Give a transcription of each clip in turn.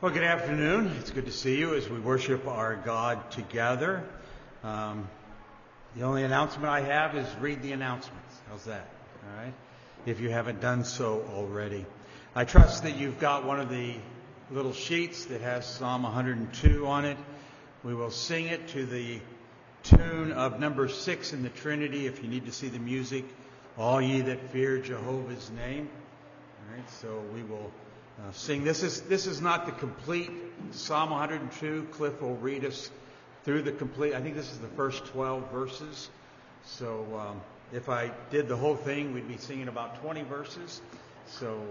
Well, good afternoon. It's good to see you as we worship our God together. The only announcement I have is read the announcements. How's that? All right. If you haven't done so already. I trust that you've got one of the little sheets that has Psalm 102 on it. We will sing it to the tune of number 6 in the Trinity. If you need to see the music, all ye that fear Jehovah's name. All right. So we will sing. This is not the complete Psalm 102. Cliff will read us through the complete. I think this is the first 12 verses. So if I did the whole thing, we'd be singing about 20 verses. So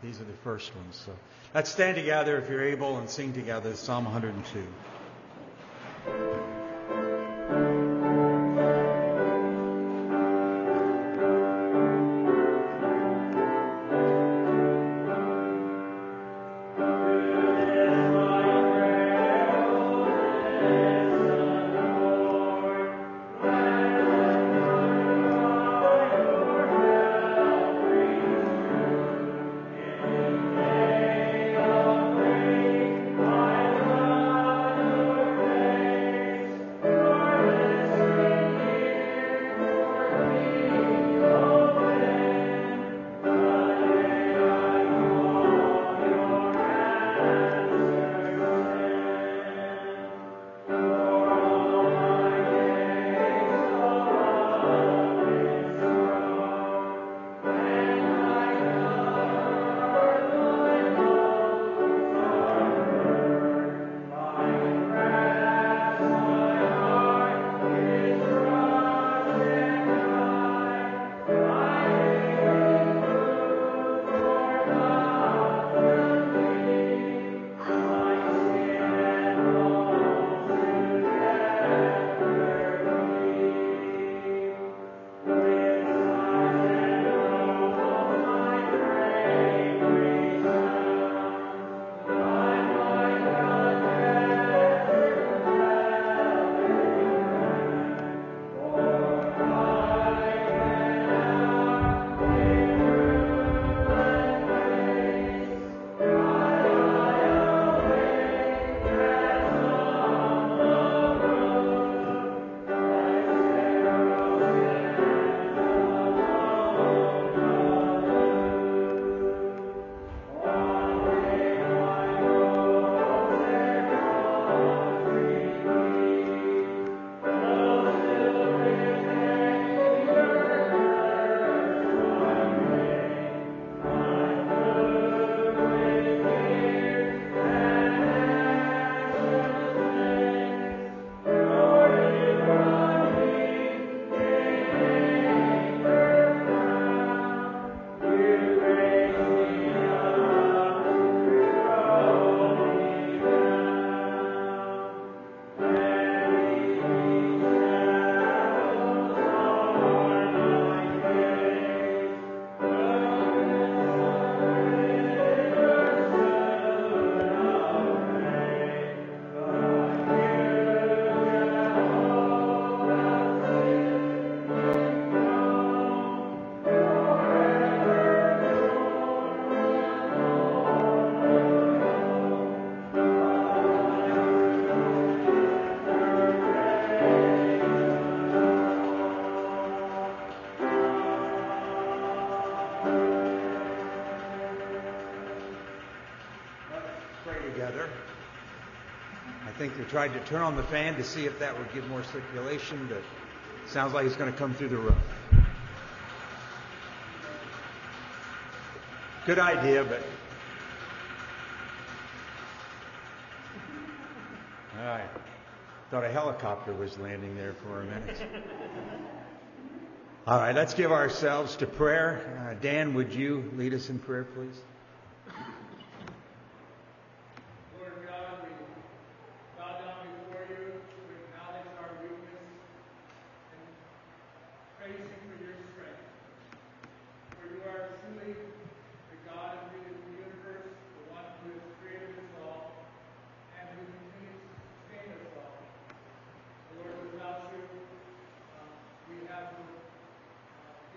these are the first ones. So let's stand together if you're able and sing together Psalm 102. I think they tried to turn on the fan to see if that would give more circulation, but it sounds like it's going to come through the roof. Good idea, but... All right. Thought a helicopter was landing there for a minute. All right, let's give ourselves to prayer. Dan, would you lead us in prayer, please?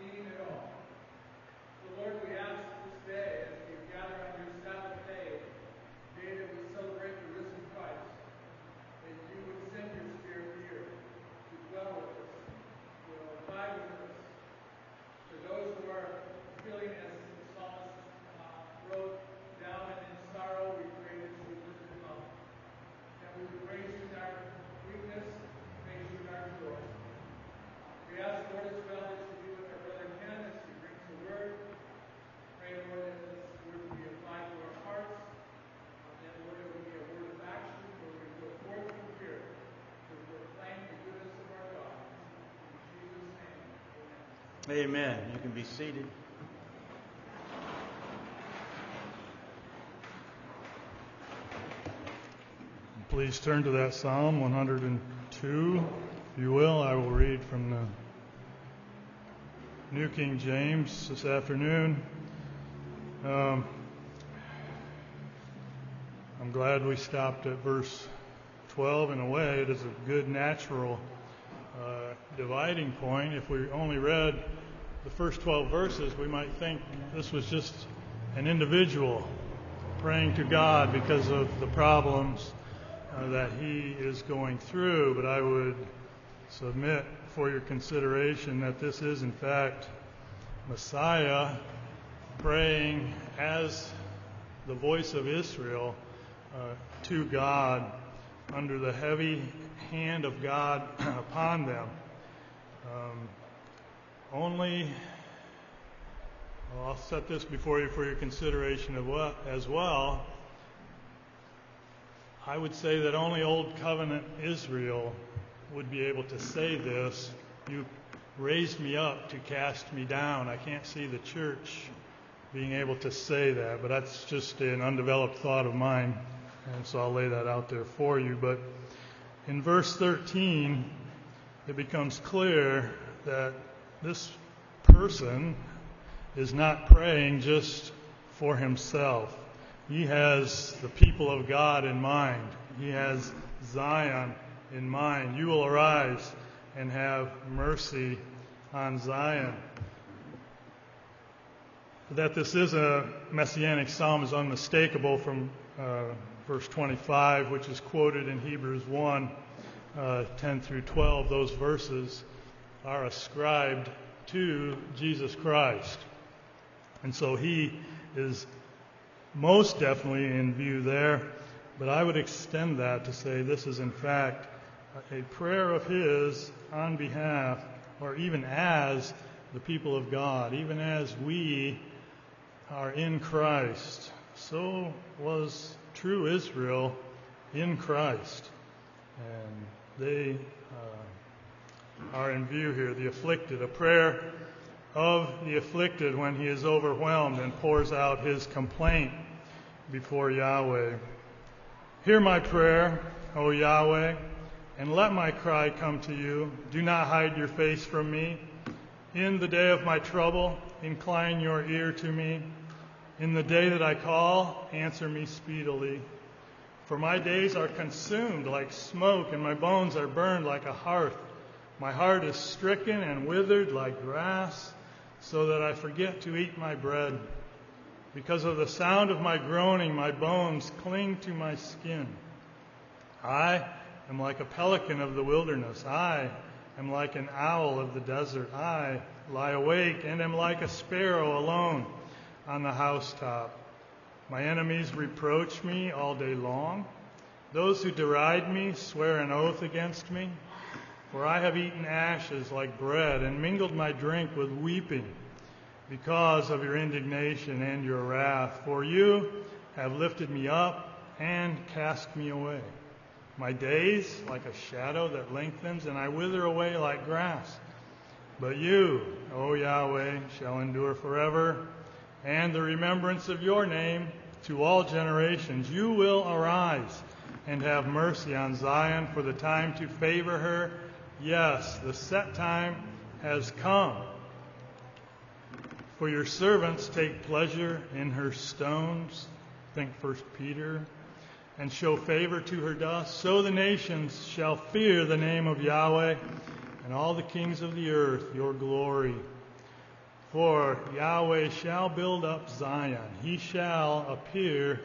Being at all. So Lord, we ask this day as we Amen. You can be seated. Please turn to that Psalm 102. If you will, I will read from the New King James this afternoon. I'm glad we stopped at verse 12. In a way, it is a good natural dividing point. If we only read the first 12 verses, we might think this was just an individual praying to God because of the problems that he is going through. But I would submit for your consideration that this is, in fact, Messiah praying as the voice of Israel to God under the heavy hand of God upon them. I'll set this before you for your consideration as well. I would say that only Old Covenant Israel would be able to say this. You raised me up to cast me down. I can't see the church being able to say that, but that's just an undeveloped thought of mine, and so I'll lay that out there for you. But in verse 13, it becomes clear that this person is not praying just for himself. He has the people of God in mind. He has Zion in mind. You will arise and have mercy on Zion. That this is a messianic psalm is unmistakable from verse 25, which is quoted in Hebrews 1, 10 through 12. Those verses are ascribed to Jesus Christ. And so he is most definitely in view there. But I would extend that to say this is, in fact, a prayer of his on behalf, or even as the people of God, even as we are in Christ. So was true Israel in Christ. And they are in view here. The afflicted, a prayer of the afflicted when he is overwhelmed and pours out his complaint before Yahweh. Hear my prayer, O Yahweh, and let my cry come to you. Do not hide your face from me. In the day of my trouble, incline your ear to me. In the day that I call, answer me speedily. For my days are consumed like smoke, and my bones are burned like a hearth. My heart is stricken and withered like grass, so that I forget to eat my bread. Because of the sound of my groaning, my bones cling to my skin. I am like a pelican of the wilderness. I am like an owl of the desert. I lie awake and am like a sparrow alone on the housetop. My enemies reproach me all day long. Those who deride me swear an oath against me. For I have eaten ashes like bread and mingled my drink with weeping because of your indignation and your wrath. For you have lifted me up and cast me away. My days like a shadow that lengthens, and I wither away like grass. But you, O Yahweh, shall endure forever, and the remembrance of your name to all generations. You will arise and have mercy on Zion for the time to favor her. Yes, the set time has come. For your servants take pleasure in her stones, think First Peter, and show favor to her dust. So the nations shall fear the name of Yahweh, and all the kings of the earth your glory. For Yahweh shall build up Zion. He shall appear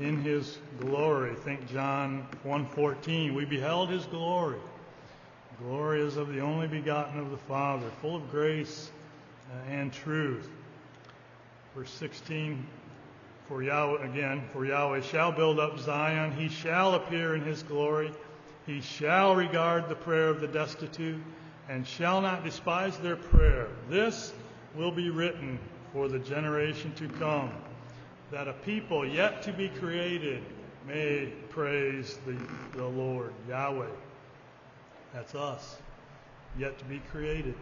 in his glory. Think John 1:14. We beheld his glory. Glory is of the only begotten of the Father, full of grace and truth. Verse 16, for Yahweh shall build up Zion. He shall appear in his glory. He shall regard the prayer of the destitute and shall not despise their prayer. This will be written for the generation to come, that a people yet to be created may praise the Lord, Yahweh. That's us, yet to be created.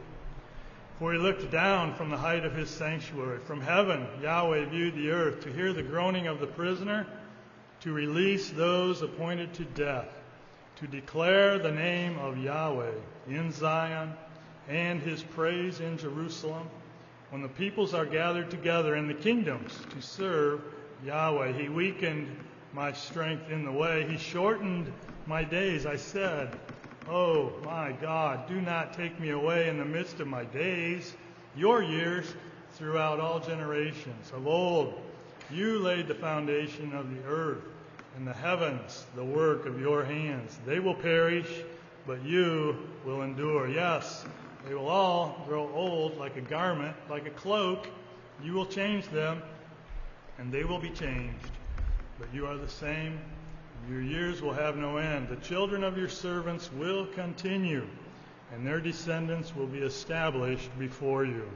For he looked down from the height of his sanctuary. From heaven, Yahweh viewed the earth to hear the groaning of the prisoner, to release those appointed to death, to declare the name of Yahweh in Zion and his praise in Jerusalem, when the peoples are gathered together in the kingdoms to serve Yahweh. He weakened my strength in the way. He shortened my days. I said, "Oh, my God, do not take me away in the midst of my days, your years throughout all generations. Of old, you laid the foundation of the earth and the heavens, the work of your hands. They will perish, but you will endure. Yes, they will all grow old like a garment, like a cloak. You will change them, and they will be changed. But you are the same. Your years will have no end. The children of your servants will continue, and their descendants will be established before you."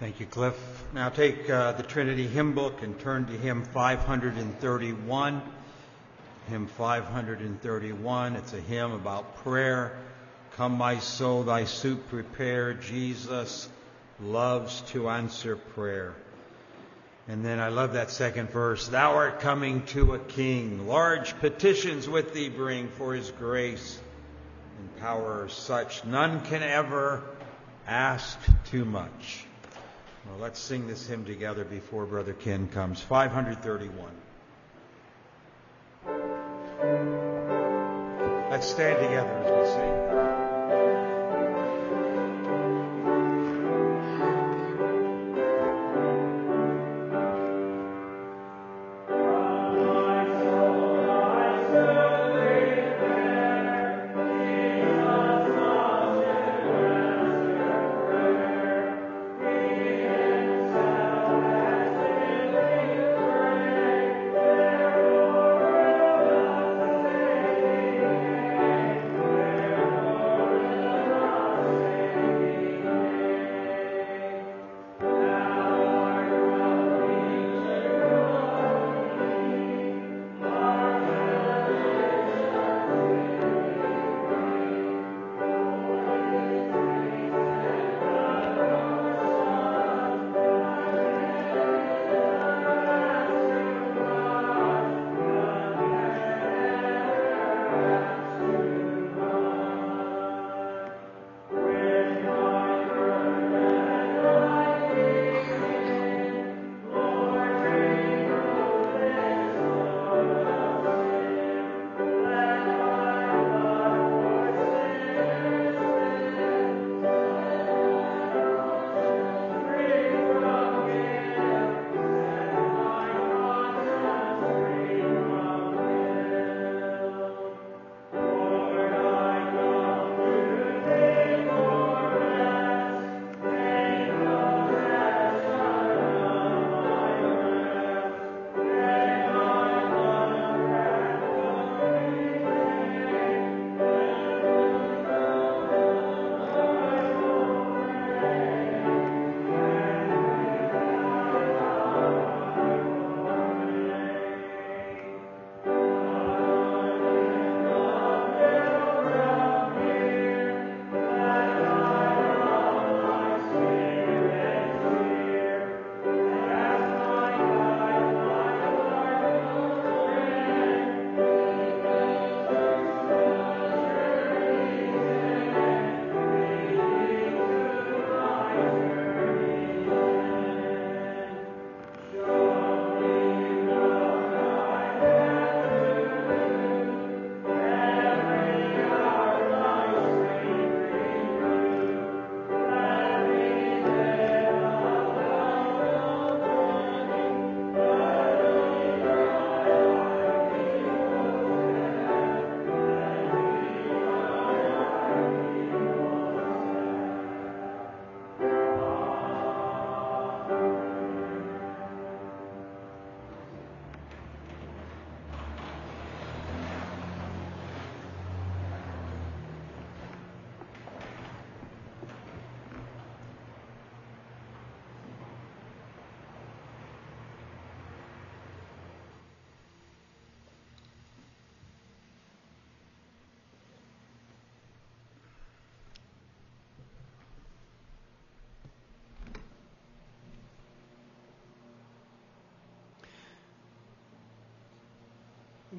Thank you, Cliff. Now take the Trinity hymn book and turn to hymn 531. Hymn 531, it's a hymn about prayer. Come, my soul, thy soup prepare. Jesus loves to answer prayer. And then I love that second verse. Thou art coming to a king. Large petitions with thee bring, for his grace and power are such. None can ever ask too much. Well, let's sing this hymn together before Brother Ken comes. 531. Let's stand together as we sing.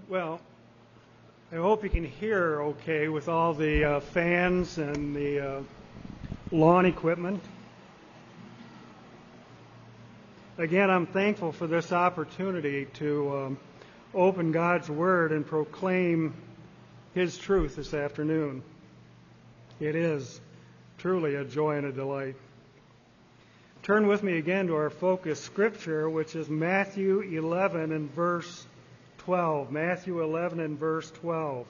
Well, I hope you can hear okay with all the fans and the lawn equipment. Again, I'm thankful for this opportunity to open God's Word and proclaim His truth this afternoon. It is truly a joy and a delight. Turn with me again to our focus scripture, which is Matthew 11 and verse 12. Matthew 11 and verse 12.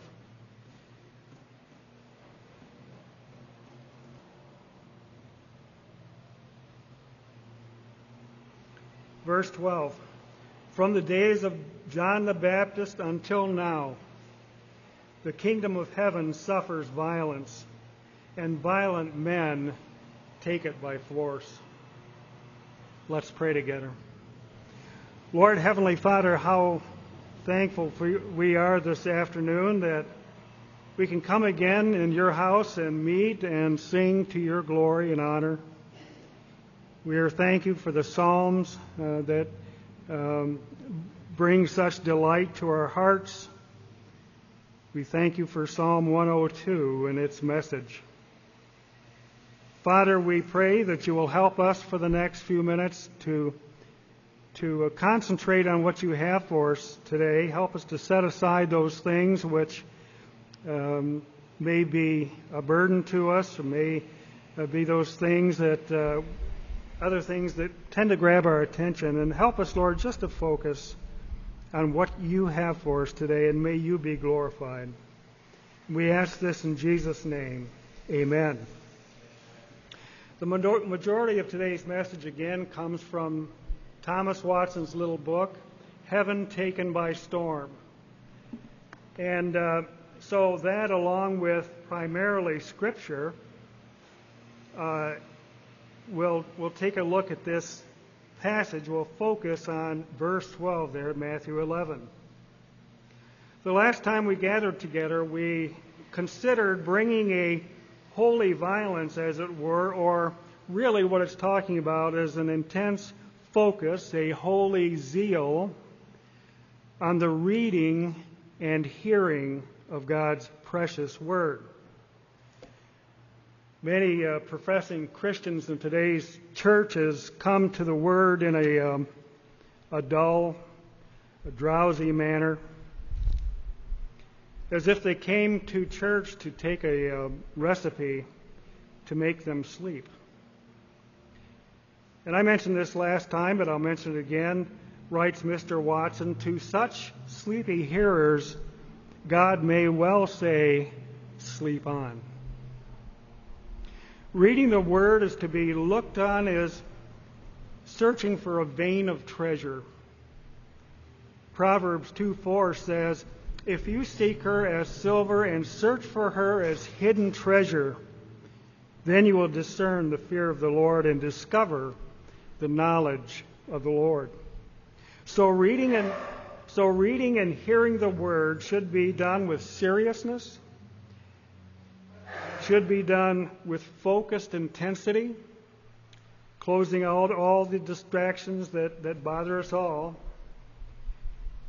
Verse 12. From the days of John the Baptist until now, the kingdom of heaven suffers violence, and violent men take it by force. Let's pray together. Lord, Heavenly Father, how thankful we are this afternoon that we can come again in your house and meet and sing to your glory and honor. We are thankful for the Psalms that bring such delight to our hearts. We thank you for Psalm 102 and its message. Father, we pray that you will help us for the next few minutes to concentrate on what you have for us today. Help us to set aside those things which may be a burden to us, or may be those things that other things that tend to grab our attention. And help us, Lord, just to focus on what you have for us today, and may you be glorified. We ask this in Jesus' name. Amen. The majority of today's message, again, comes from Thomas Watson's little book, Heaven Taken by Storm. And so that, along with primarily Scripture, we'll take a look at this passage. We'll focus on verse 12 there, Matthew 11. The last time we gathered together, we considered bringing a holy violence, as it were, or really what it's talking about is an intense focus, a holy zeal on the reading and hearing of God's precious Word. Many professing Christians in today's churches come to the Word in a dull, a drowsy manner, as if they came to church to take a recipe to make them sleep. And I mentioned this last time, but I'll mention it again, writes Mr. Watson, to such sleepy hearers, God may well say, sleep on. Reading the Word is to be looked on as searching for a vein of treasure. Proverbs 2:4 says, if you seek her as silver and search for her as hidden treasure, then you will discern the fear of the Lord and discover the knowledge of the Lord. So reading and hearing the Word should be done with seriousness, should be done with focused intensity, closing out all the distractions that bother us all,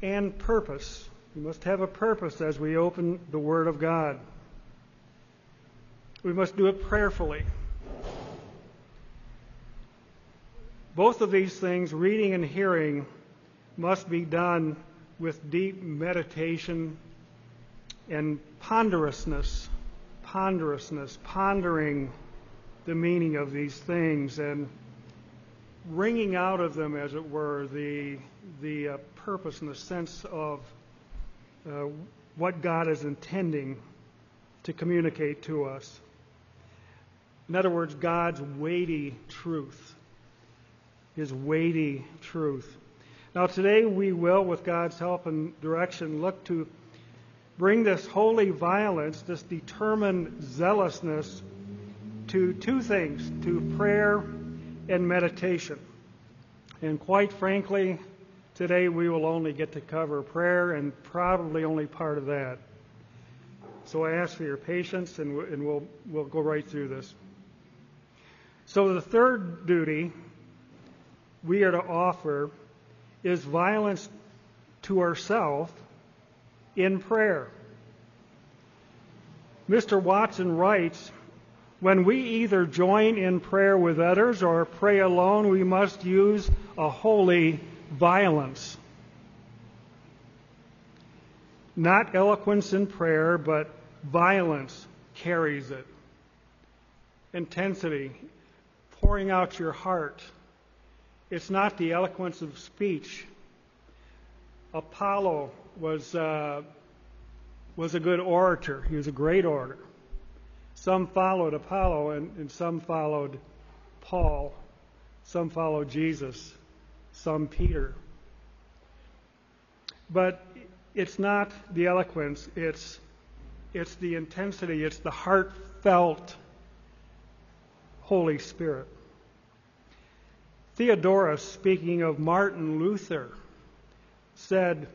and purpose. We must have a purpose as we open the Word of God. We must do it prayerfully. Both of these things, reading and hearing, must be done with deep meditation and ponderousness, pondering the meaning of these things and wringing out of them, as it were, the purpose and the sense of what God is intending to communicate to us. In other words, God's weighty truth. His weighty truth. Now today we will, with God's help and direction, look to bring this holy violence, this determined zealousness, to two things, to prayer and meditation. And quite frankly, today we will only get to cover prayer and probably only part of that. So I ask for your patience, and we'll go right through this. So the third duty we are to offer is violence to ourselves in prayer. Mr. Watson writes, "When we either join in prayer with others or pray alone, we must use a holy violence. Not eloquence in prayer, but violence carries it. Intensity, pouring out your heart. It's not the eloquence of speech. Apollo was a good orator. He was a great orator. Some followed Apollo, and some followed Paul. Some followed Jesus. Some Peter. But it's not the eloquence. It's the intensity. It's the heartfelt Holy Spirit." Theodorus, speaking of Martin Luther, said,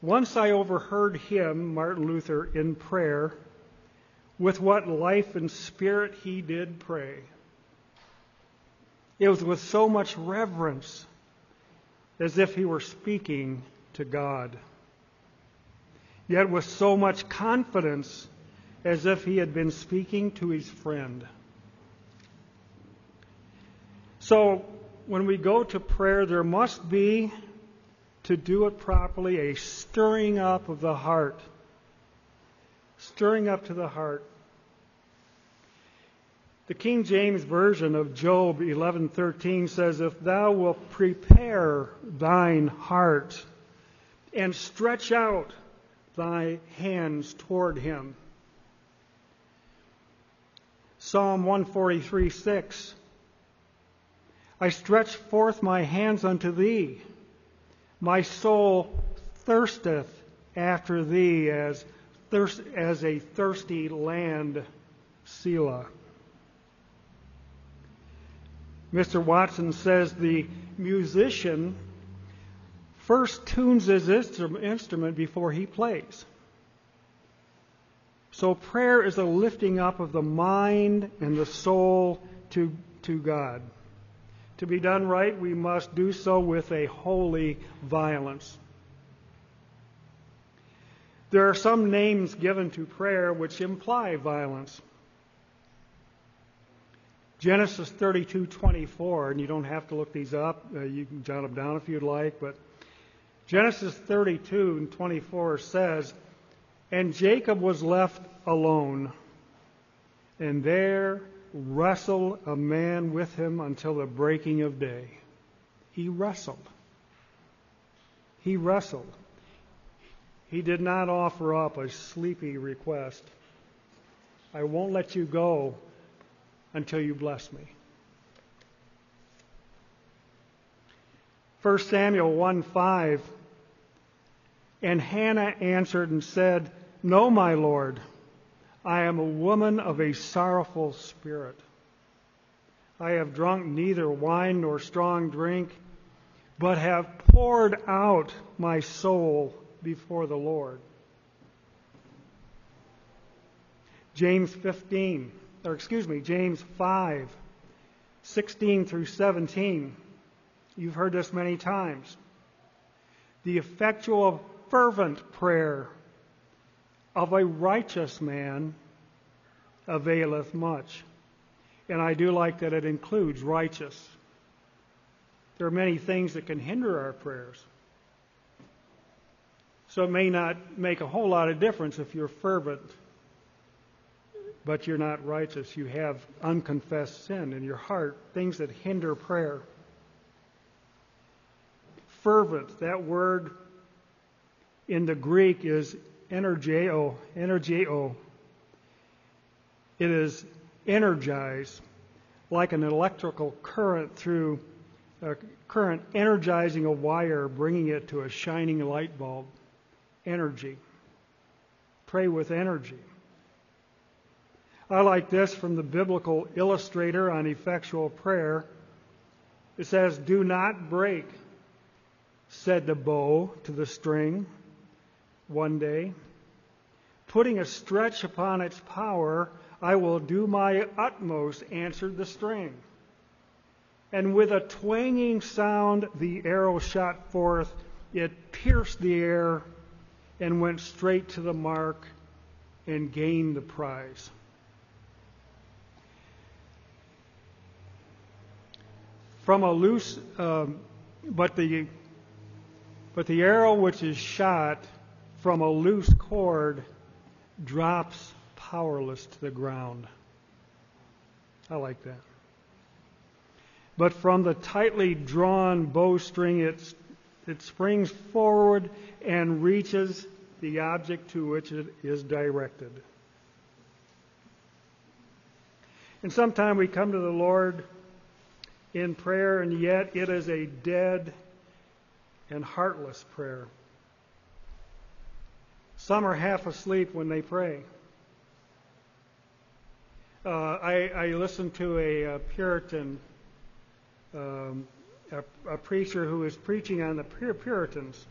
"Once I overheard him," Martin Luther, "in prayer, with what life and spirit he did pray. It was with so much reverence, as if he were speaking to God. Yet with so much confidence, as if he had been speaking to his friend." So when we go to prayer, there must be, to do it properly, a stirring up of the heart. Stirring up to the heart. The King James Version of Job 11:13 says, "If thou wilt prepare thine heart and stretch out thy hands toward him." Psalm 143:6, "I stretch forth my hands unto thee. My soul thirsteth after thee as a thirsty land, Selah." Mr. Watson says the musician first tunes his instrument before he plays. So prayer is a lifting up of the mind and the soul to God. To be done right, we must do so with a holy violence. There are some names given to prayer which imply violence. Genesis 32:24, and you don't have to look these up. You can jot them down if you'd like. But Genesis 32:24 says, "And Jacob was left alone, and there wrestled a man with him until the breaking of day." He wrestled. He wrestled. He did not offer up a sleepy request. "I won't let you go until you bless me." 1 Samuel 1:5, "And Hannah answered and said, No, my Lord, I am a woman of a sorrowful spirit. I have drunk neither wine nor strong drink, but have poured out my soul before the Lord." James 5:16-17. You've heard this many times. "The effectual fervent prayer of a righteous man availeth much." And I do like that it includes righteous. There are many things that can hinder our prayers. So it may not make a whole lot of difference if you're fervent, but you're not righteous. You have unconfessed sin in your heart, things that hinder prayer. Fervent, that word in the Greek is energeo. It is energized, like an electrical current through a current energizing a wire, bringing it to a shining light bulb. Energy. Pray with energy. I like this from the biblical illustrator on effectual prayer. It says, "Do not break, said the bow to the string, one day, putting a stretch upon its power. I will do my utmost, answered the string. And with a twanging sound the arrow shot forth. It pierced the air and went straight to the mark and gained the prize. From a loose, but the arrow which is shot from a loose cord drops powerless to the ground. I like that. But from the tightly drawn bowstring, it springs forward and reaches the object to which it is directed. And sometime we come to the Lord in prayer, and yet it is a dead and heartless prayer. Some are half asleep when they pray. I listened to a Puritan, a preacher who was preaching on the Puritans.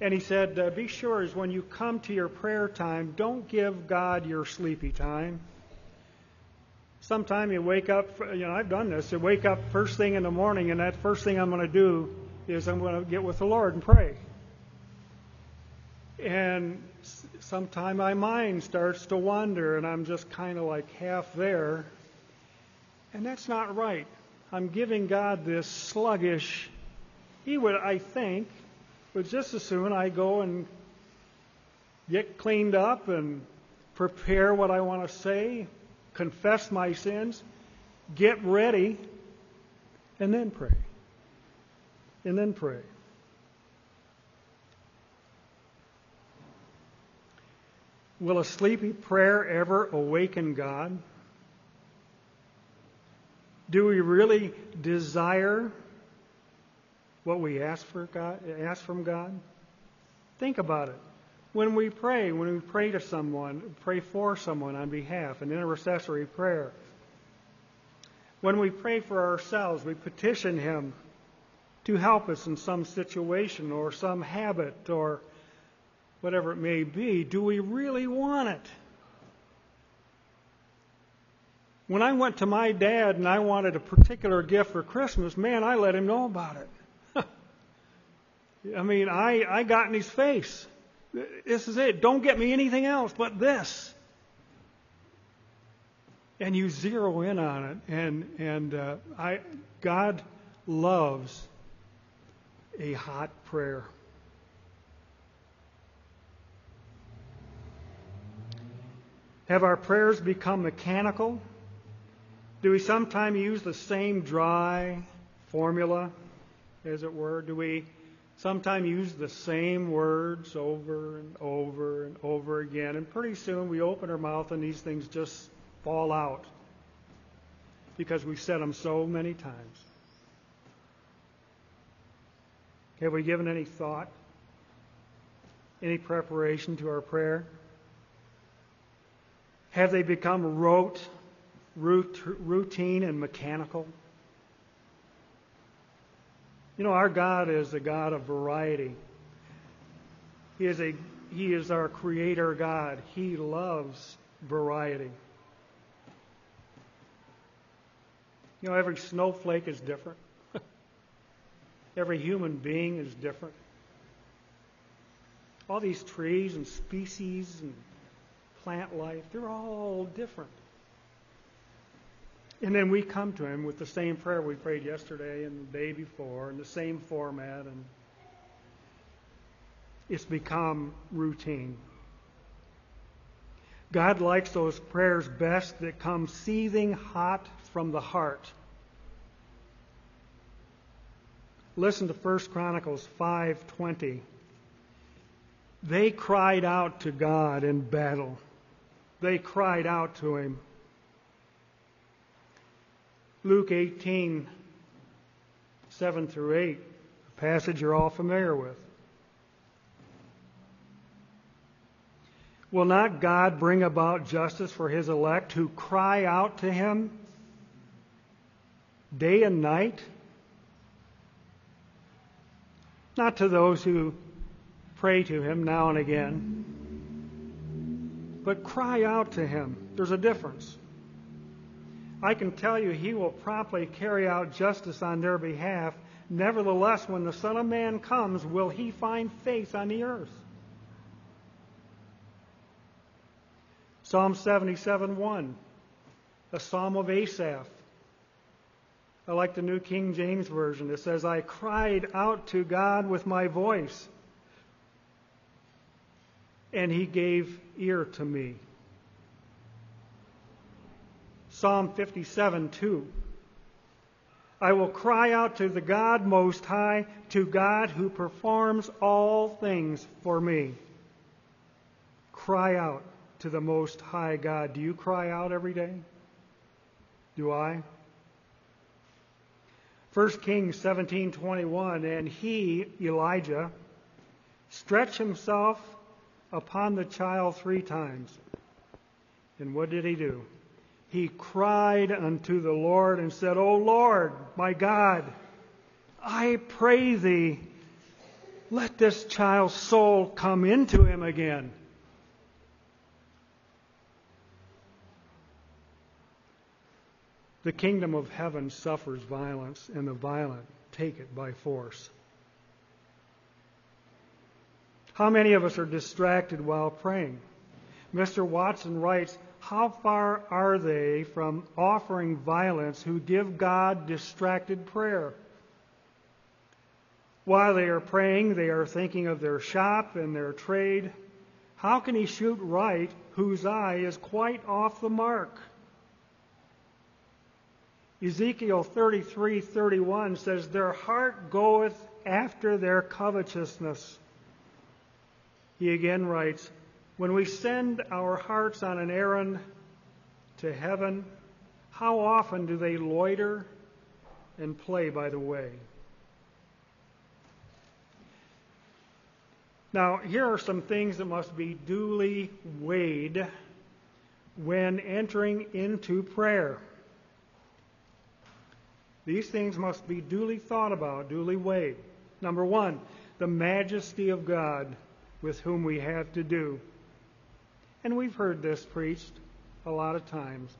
And he said, be sure is when you come to your prayer time, don't give God your sleepy time. Sometime you wake up, I've done this, you wake up first thing in the morning, and that first thing I'm going to do is I'm going to get with the Lord and pray. And sometime my mind starts to wander, and I'm just kind of like half there. And that's not right. I'm giving God this sluggish. He would, I think, would just as soon I go and get cleaned up and prepare what I want to say, confess my sins, get ready, and then pray. And then pray. Will a sleepy prayer ever awaken God? Do we really desire what we ask from God? Think about it. When we pray to someone, pray for someone on behalf, an intercessory prayer. When we pray for ourselves, we petition Him to help us in some situation or some habit or whatever it may be. Do we really want it? When I went to my dad and I wanted a particular gift for Christmas, man, I let him know about it. I mean, I got in his face. This is it. Don't get me anything else but this. And you zero in on it. And God loves a hot prayer. Have our prayers become mechanical? Do we sometimes use the same dry formula, as it were? Do we sometimes use the same words over and over and over again? And pretty soon we open our mouth and these things just fall out because we've said them so many times. Have we given any thought, any preparation to our prayer? Have they become rote, routine, and mechanical? You know, our God is a God of variety. He is our creator God. He loves variety. You know, every snowflake is different. Every human being is different. All these trees and species and plant life, they're all different. And then we come to Him with the same prayer we prayed yesterday and the day before in the same format, and it's become routine. God likes those prayers best that come seething hot from the heart. Listen to 1 Chronicles 5:20. They cried out to God in battle. They cried out to Him. Luke 18:7-8, a passage you're all familiar with. Will not God bring about justice for His elect who cry out to Him day and night? Not to those who pray to Him now and again, but cry out to Him. There's a difference. I can tell you He will promptly carry out justice on their behalf, Nevertheless, when the Son of Man comes, will he find faith on the earth? Psalm 77:1, a psalm of Asaph. I like the New King James Version. It says, I cried out to God with my voice, and he gave ear to me. Psalm 57:2. I will cry out to the God Most High, to God who performs all things for me. Cry out to the Most High God. Do you cry out every day? Do I? 1 Kings 17:21, and he, Elijah, stretched himself upon the child 3 times. And what did he do? He cried unto the Lord and said, O Lord, my God, I pray thee, let this child's soul come into him again. The kingdom of heaven suffers violence, and the violent take it by force. How many of us are distracted while praying? Mr. Watson writes, how far are they from offering violence who give God distracted prayer? While they are praying, they are thinking of their shop and their trade. How can he shoot right whose eye is quite off the mark? Ezekiel 33:31 says, their heart goeth after their covetousness. He again writes, when we send our hearts on an errand to heaven, how often do they loiter and play by the way? Now, here are some things that must be duly weighed when entering into prayer. These things must be duly thought about, duly weighed. Number 1, the majesty of God with whom we have to do. And we've heard this preached a lot of times.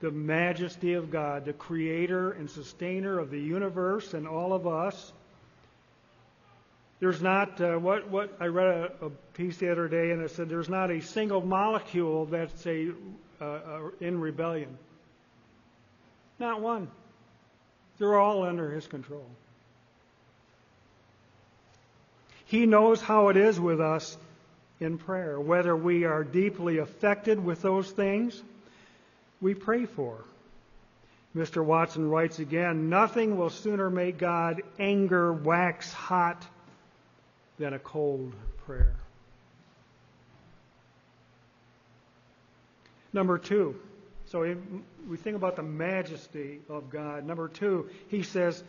The majesty of God, the creator and sustainer of the universe and all of us. There's not, I read a piece the other day, and it said there's not a single molecule that's in rebellion. Not one. They're all under his control. He knows how it is with us in prayer, whether we are deeply affected with those things we pray for. Mr. Watson writes again, nothing will sooner make God anger wax hot than a cold prayer. Number 2. So we think about the majesty of God. Number 2, he says,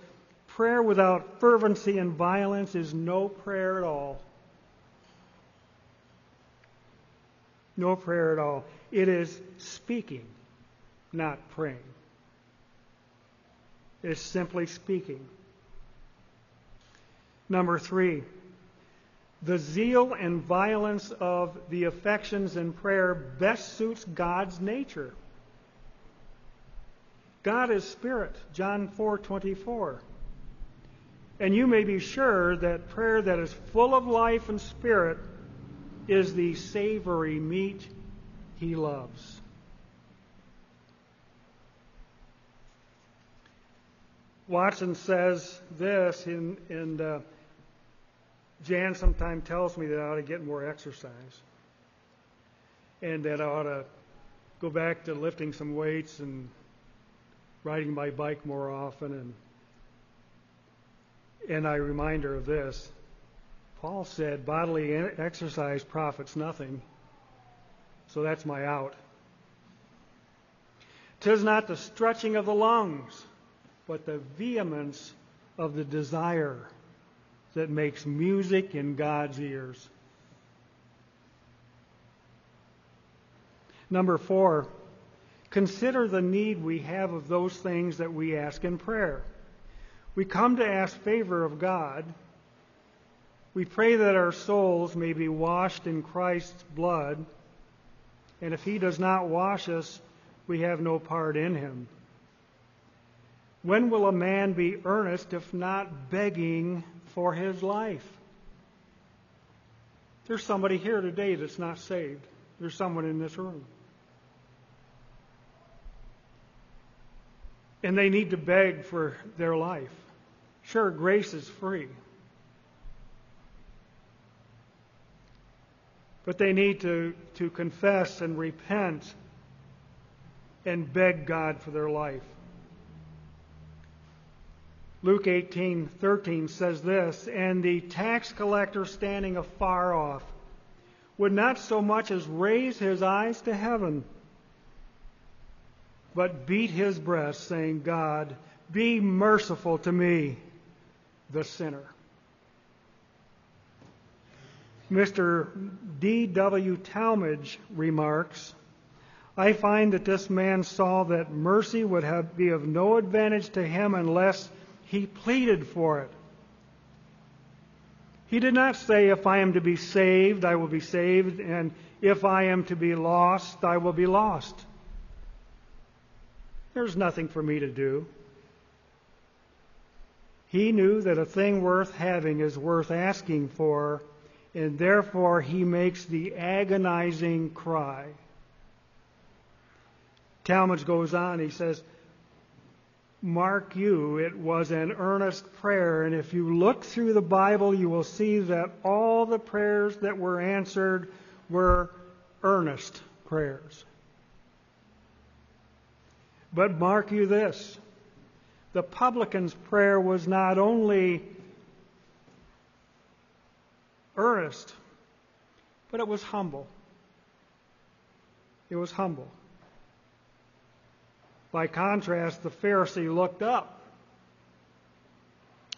prayer without fervency and violence is no prayer at all. No prayer at all. It is speaking, not praying. It is simply speaking. Number 3, the zeal and violence of the affections in prayer best suits God's nature. God is spirit, John 4:24. And you may be sure that prayer that is full of life and spirit is the savory meat he loves. Watson says this, and Jan sometimes tells me that I ought to get more exercise and that I ought to go back to lifting some weights and riding my bike more often, and I remind her of this. Paul said, bodily exercise profits nothing, so that's my out. 'Tis not the stretching of the lungs, but the vehemence of the desire that makes music in God's ears. Number 4, consider the need we have of those things that we ask in prayer. We come to ask favor of God. We pray that our souls may be washed in Christ's blood, and if he does not wash us, we have no part in him. When will a man be earnest if not begging for his life? There's somebody here today that's not saved. There's someone in this room. And they need to beg for their life. Sure, grace is free. But they need to confess and repent and beg God for their life. Luke 18:13 says this, "And the tax collector standing afar off would not so much as raise his eyes to heaven, but beat his breast, saying, God, be merciful to me, the sinner." Mr. D.W. Talmage remarks, "I find that this man saw that mercy would be of no advantage to him unless he pleaded for it. He did not say, if I am to be saved, I will be saved, and if I am to be lost, I will be lost. There's nothing for me to do." He knew that a thing worth having is worth asking for, and therefore he makes the agonizing cry. Talmage goes on, he says, "Mark you, it was an earnest prayer, and if you look through the Bible, you will see that all the prayers that were answered were earnest prayers. But mark you this, the publican's prayer was not only earnest, but it was humble. It was humble. By contrast, the Pharisee looked up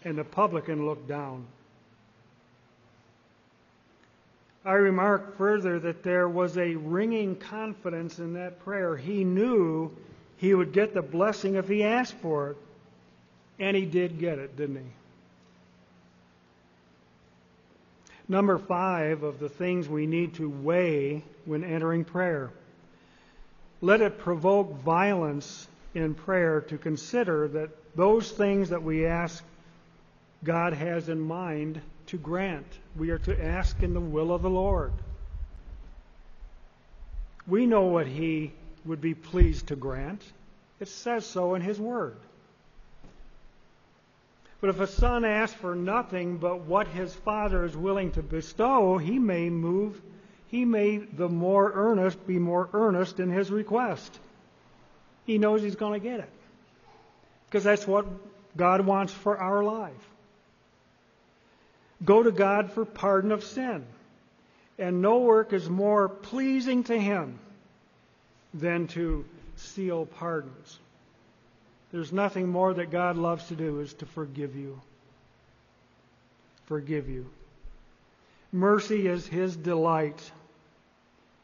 and the publican looked down." I remark further that there was a ringing confidence in that prayer. He knew he would get the blessing if he asked for it. And he did get it, didn't he? Number 5 of the things we need to weigh when entering prayer. Let it provoke violence in prayer to consider that those things that we ask, God has in mind to grant. We are to ask in the will of the Lord. We know what He would be pleased to grant. It says so in His Word. But if a son asks for nothing but what his father is willing to bestow, he may be more earnest in his request. He knows he's going to get it, because that's what God wants for our life. Go to God for pardon of sin, and no work is more pleasing to Him than to seal pardons. There's nothing more that God loves to do is to forgive you. Forgive you. Mercy is His delight.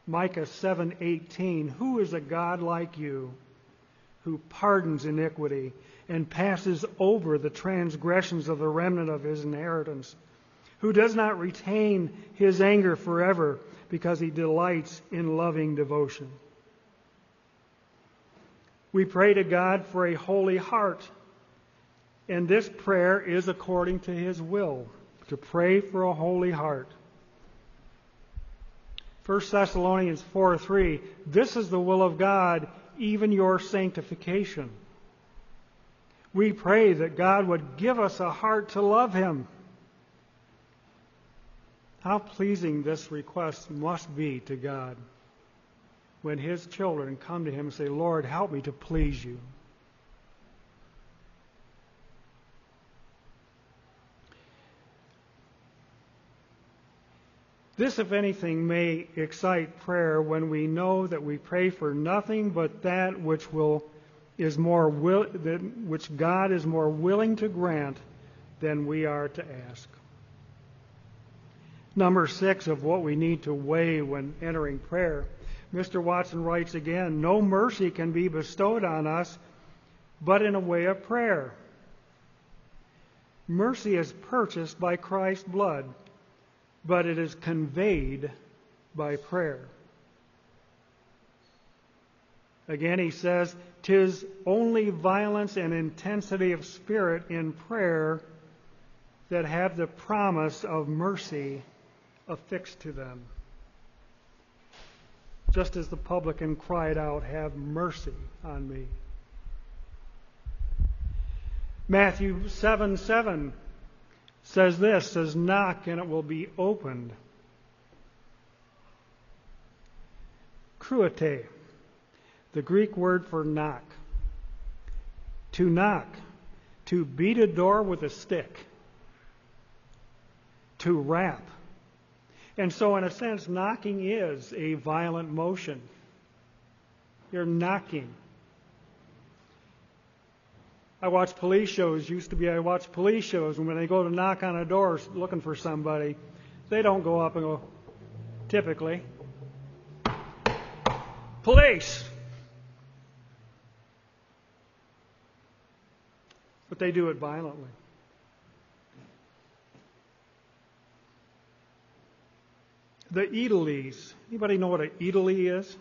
Micah 7:18, "Who is a God like you, who pardons iniquity and passes over the transgressions of the remnant of His inheritance, who does not retain His anger forever, because He delights in loving devotion." We pray to God for a holy heart, and this prayer is according to His will, to pray for a holy heart. 1 Thessalonians 4:3, "This is the will of God, even your sanctification." We pray that God would give us a heart to love Him. How pleasing this request must be to God, when His children come to Him and say, "Lord, help me to please You." This, if anything, may excite prayer when we know that we pray for nothing but that which God is more willing to grant than we are to ask. Number 6 of what we need to weigh when entering prayer. Mr. Watson writes again, "No mercy can be bestowed on us but in a way of prayer. Mercy is purchased by Christ's blood, but it is conveyed by prayer." Again, he says, "'Tis only violence and intensity of spirit in prayer that have the promise of mercy affixed to them. Just as the publican cried out, have mercy on me." Matthew 7:7 says this, says, "Knock and it will be opened." Kruete, the Greek word for knock. To knock, to beat a door with a stick, to rap. And so in a sense, knocking is a violent motion. You're knocking. I watched police shows, and when they go to knock on a door looking for somebody, they don't go up and go, typically, "Police!" But they do it violently. The Ediles. Anybody know what an Edile is?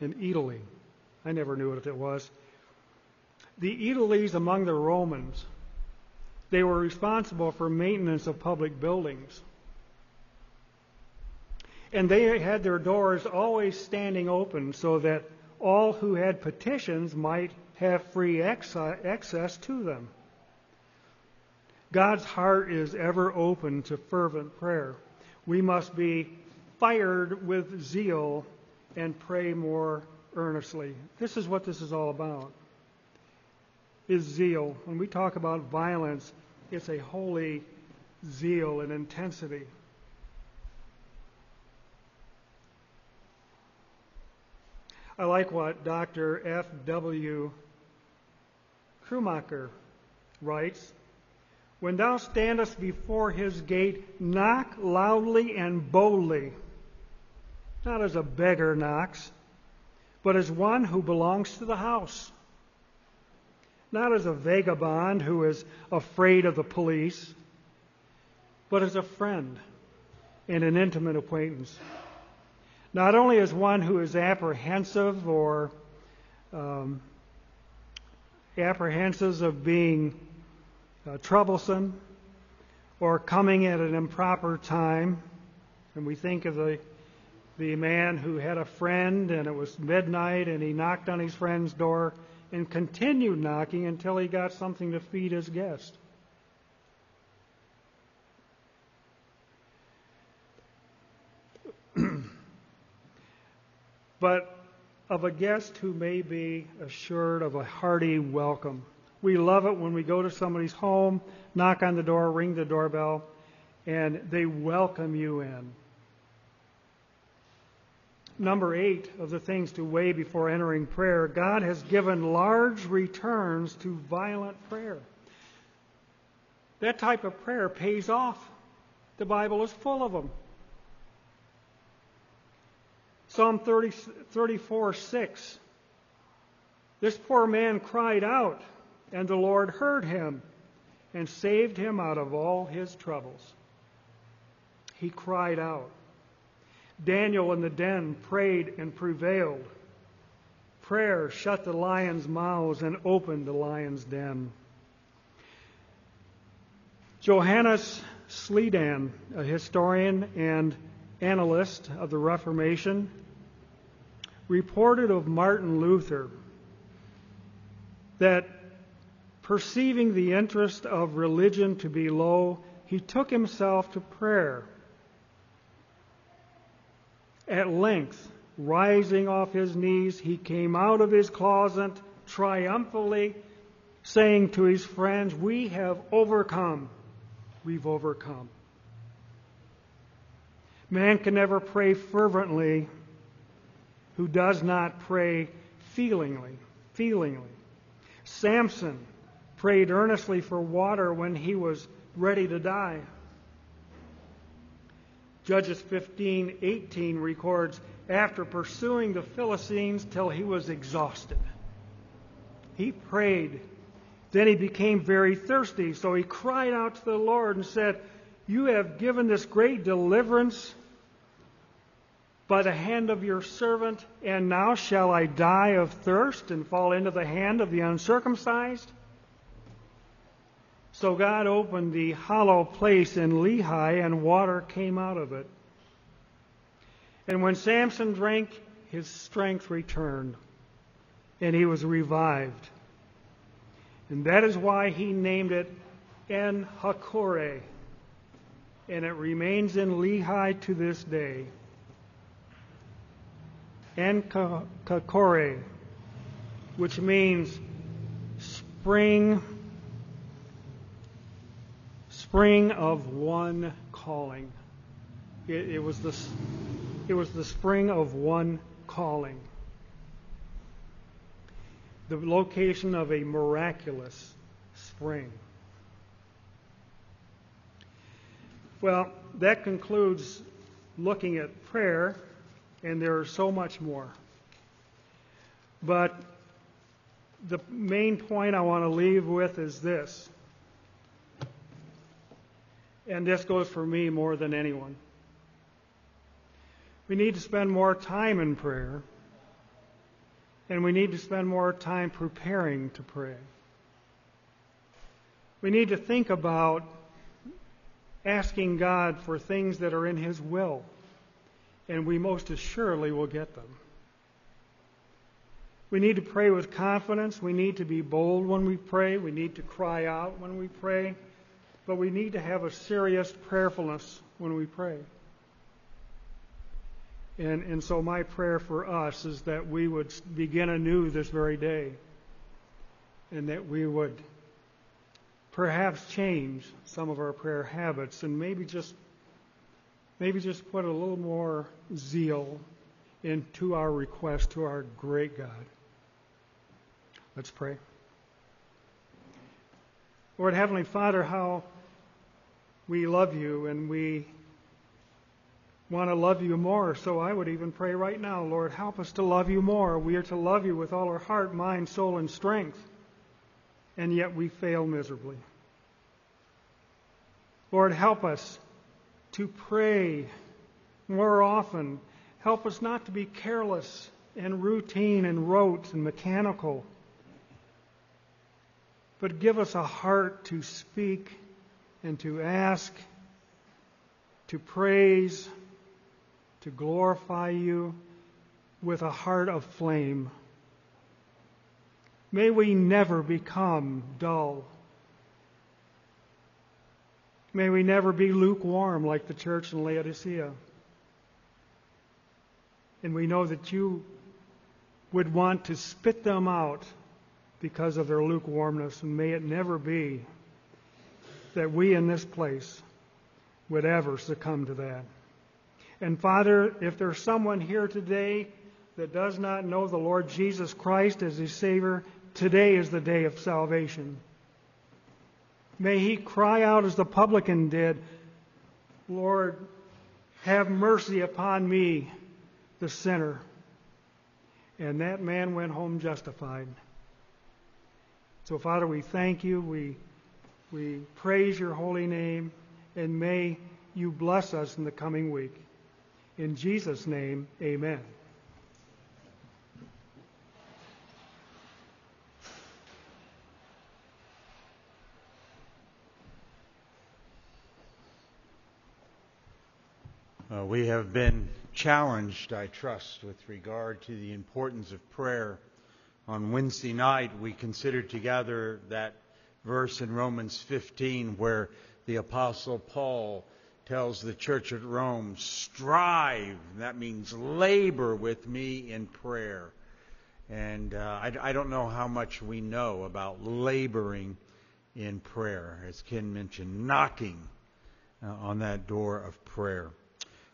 An Edile. I never knew what it was. The Ediles among the Romans, they were responsible for maintenance of public buildings. And they had their doors always standing open so that all who had petitions might have free access to them. God's heart is ever open to fervent prayer. We must be fired with zeal and pray more earnestly. This is what this is all about, is zeal. When we talk about violence, it's a holy zeal and intensity. I like what Dr. F.W. Krumacher writes, "When thou standest before his gate, knock loudly and boldly." Not as a beggar knocks, but as one who belongs to the house. Not as a vagabond who is afraid of the police, but as a friend and an intimate acquaintance. Not only as one who is apprehensive or apprehensive of being troublesome or coming at an improper time. And we think of the man who had a friend, and it was midnight, and he knocked on his friend's door and continued knocking until he got something to feed his guest. But of a guest who may be assured of a hearty welcome. We love it when we go to somebody's home, knock on the door, ring the doorbell, and they welcome you in. Number 8 of the things to weigh before entering prayer, God has given large returns to violent prayer. That type of prayer pays off. The Bible is full of them. Psalm 34:6. "This poor man cried out, and the Lord heard him and saved him out of all his troubles." He cried out. Daniel in the den prayed and prevailed. Prayer shut the lions' mouths and opened the lions' den. Johannes Sledan, a historian and analyst of the Reformation, reported of Martin Luther that, perceiving the interest of religion to be low, he took himself to prayer. At length, rising off his knees, he came out of his closet triumphantly, saying to his friends, "We have overcome. We've overcome." Man can never pray fervently who does not pray feelingly. Samson prayed earnestly for water when he was ready to die. Judges 15:18 records, "After pursuing the Philistines till he was exhausted, he prayed. Then he became very thirsty, so he cried out to the Lord and said, 'You have given this great deliverance by the hand of your servant, and now shall I die of thirst and fall into the hand of the uncircumcised? So God opened the hollow place in Lehi, and water came out of it. And when Samson drank, his strength returned, and he was revived. And that is why he named it En-Hakoreh, and it remains in Lehi to this day. En-Hakoreh, which means spring of one calling. It was the spring of one calling. The location of a miraculous spring. Well, that concludes looking at prayer, and there is so much more. But the main point I want to leave with is this, and this goes for me more than anyone. We need to spend more time in prayer, and we need to spend more time preparing to pray. We need to think about asking God for things that are in His will, and we most assuredly will get them. We need to pray with confidence. We need to be bold when we pray. We need to cry out when we pray. But we need to have a serious prayerfulness when we pray. And so my prayer for us is that we would begin anew this very day, and that we would perhaps change some of our prayer habits, and maybe just put a little more zeal into our request to our great God. Let's pray. Lord, Heavenly Father, how we love you, and we want to love you more. So I would even pray right now, Lord, help us to love you more. We are to love you with all our heart, mind, soul, and strength. And yet we fail miserably. Lord, help us to pray more often. Help us not to be careless and routine and rote and mechanical. But give us a heart to speak and to ask, to praise, to glorify you with a heart of flame. May we never become dull. May we never be lukewarm like the church in Laodicea. And we know that you would want to spit them out because of their lukewarmness. And may it never be that we in this place would ever succumb to that. And Father, if there's someone here today that does not know the Lord Jesus Christ as his Savior, today is the day of salvation. May he cry out as the publican did, Lord, have mercy upon me, the sinner. And that man went home justified. So Father, we thank you. We praise your holy name, and may you bless us in the coming week. In Jesus' name, amen. We have been challenged, I trust, with regard to the importance of prayer. On Wednesday night, we considered together that verse in Romans 15 where the Apostle Paul tells the church at Rome, strive, that means labor with me in prayer. And I don't know how much we know about laboring in prayer, as Ken mentioned, knocking on that door of prayer.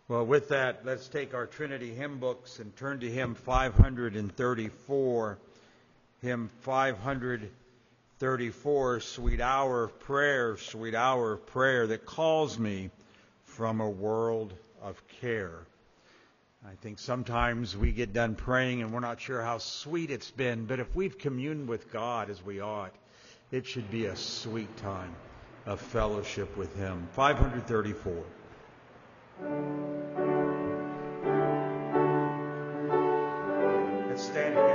Well, with that, let's take our Trinity hymn books and turn to hymn 534. Hymn 534, sweet hour of prayer that calls me from a world of care. I think sometimes we get done praying and we're not sure how sweet it's been, but if we've communed with God as we ought, it should be a sweet time of fellowship with Him. 534. stand together.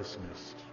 Just stand. Dismissed.